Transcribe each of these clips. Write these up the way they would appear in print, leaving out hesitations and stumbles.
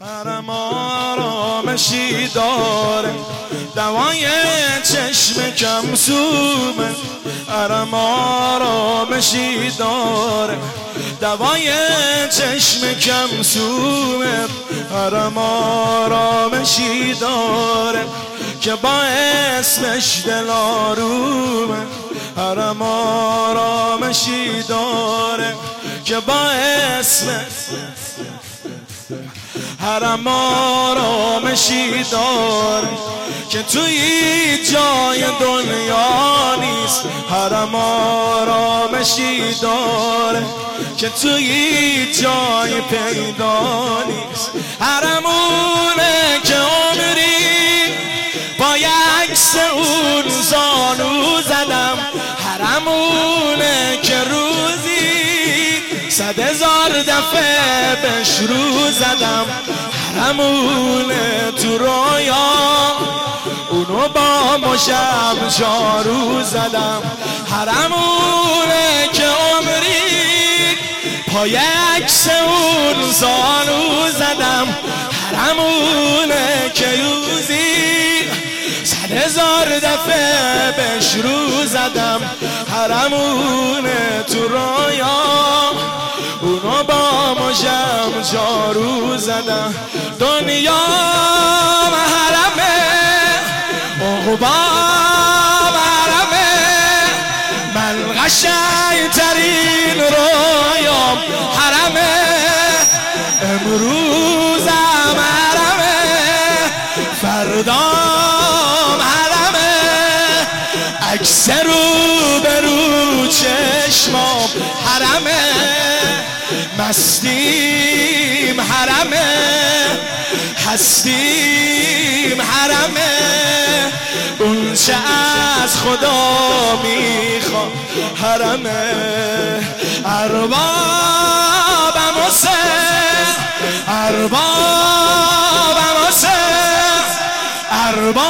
برم آرامشی داره دوای چشم کم سومه، برم آرامشی داره دوای چشم کم سومه، برم آرامشی داره که با اسمش دلارومه، برم آرامشی داره که با اسمش حرم آرامشی داره که توی جای دنیا نیست، حرم آرامشی داره که توی جای پیدا نیست، حرمونه که عمری با عکس اون زانو زدم، حرمونه که صد هزار دفعه بهش رو زدم، حرمونه تو رویا اونو با مشم جارو زدم، حرمونه که عمری پای عکس اون زانو زدم، حرمونه که روزی 100,000 دفعه بهش رو زدم، حرمونه تو رویا اونو با مجم جارو زدم، دنیا محرمه عقبا محرمه، من قشنگ ترین رویام حرمه، امروزم حرمه فردام حرمه، عکس رو به رو چشمام حرمه، مستیم حرمه، هستیم حرمه، اون چه از خدا میخوام حرمه، اربابم حسین، اربابم حسین، اربابم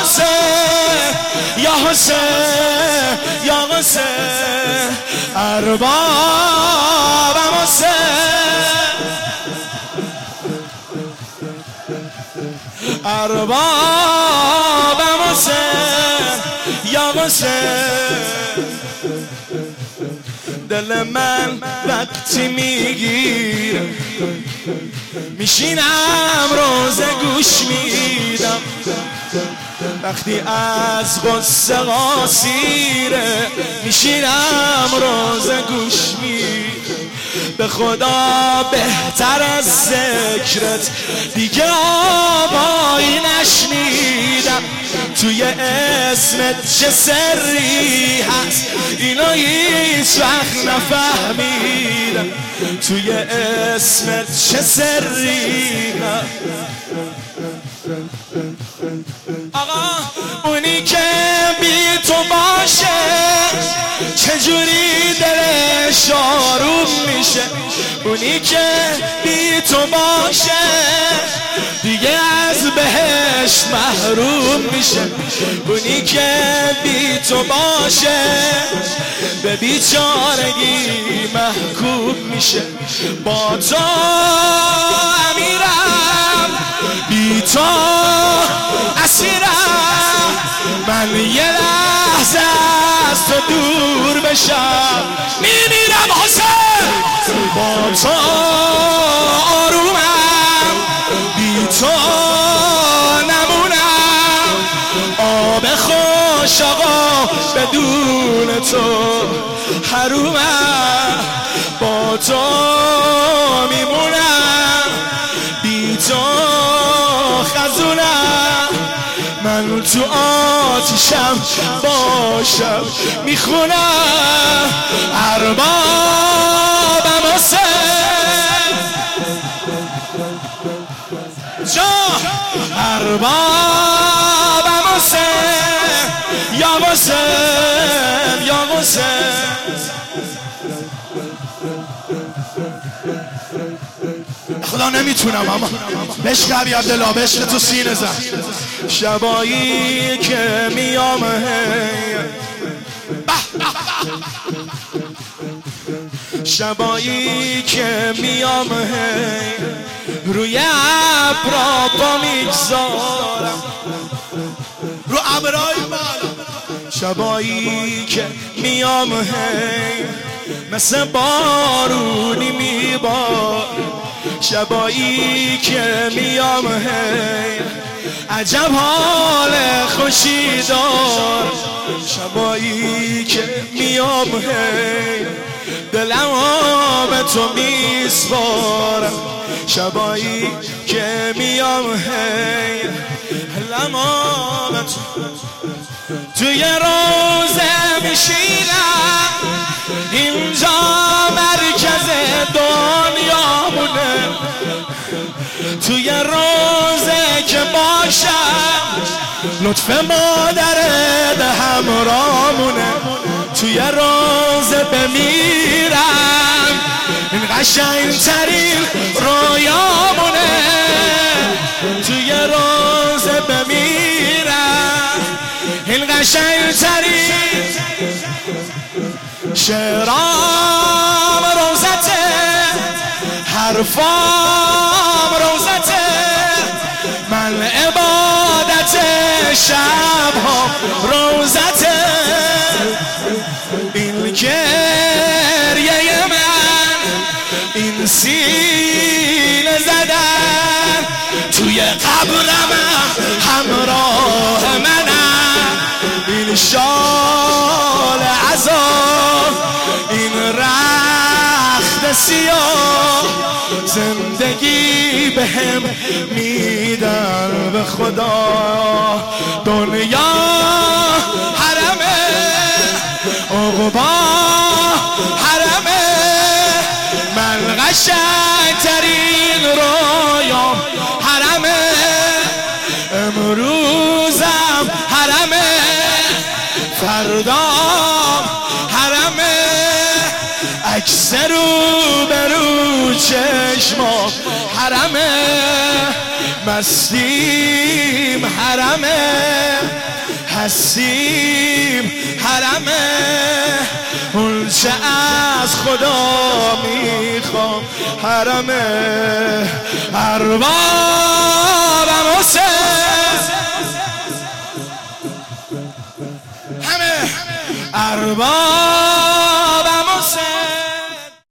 حسین، یا حسین یا حسین، ارباب اربابم حسین یا حسین، دل من وقتی میگیرم میشینم روز گوش میدم، وقتی از غصه غاسیره میشینم روز گوش میدم، به خدا بهتر از ذکرت دیگه آبایی نشنیدم، توی اسمت چه سری هست اینو هیچ وقت نفهمیدم، توی اسمت چه سری هست آقا، اونی که بی تو باشه چجوری دلش آروم میشه، اونی که بی تو باشه دیگه از بهش محروم میشه، اونی که بی تو باشه به بیچارگی محکوم میشه، با تو امیرم بی تو اسیرم، من یه لحظه از تو دور بشم میمیرم حسین، با تو آرومم بی تو نمونم، آب خوش آقا بدون تو حرومم، با تو میمونم بی تو خزونم، من تو آتشم باشم میخونم، اربابم حسین جا، اربابم حسین یا حسین یا حسین، خدا نمیتونم اما بشک عبی عبدالله بشک تو سینه زن، شبایی که میام شبایی که میام هی روی ابرا با میگذارم رو ابرای من، شبایی که میام هی مثل بارونی میبار، شبایی که میام هی عجب حال خوشی دار، شبایی که میام هی دلم به تو میسپارم، شبایی که میام هی دلم به تو توی روزه میشینم، اینجا مرکز دنیا مونه، توی روزه که باشم لطف مادرت همراه مونه، توی روزه بمیرم این قشنگترین رویا مونه، توی روزه بمیرم این قشنگترین شعرام روزته، حرفام روزته، من عبادت شبها روزته، این گریه من، این سینه زدن توی قبرم همراه منم، این شال عذاب، این رخت سیاه زندگی بهم میدن، به خدا دنیا حرمه، عقبا حرمه، من قشنگترین رویام حرمه، امروزم حرمه، فردام حرمه، عکس رو به رو چشمام حرمه، مستیم حرمه، هستیم حرمه، اون چه از خدا میخوام حرمه، اربابم حسین ارباب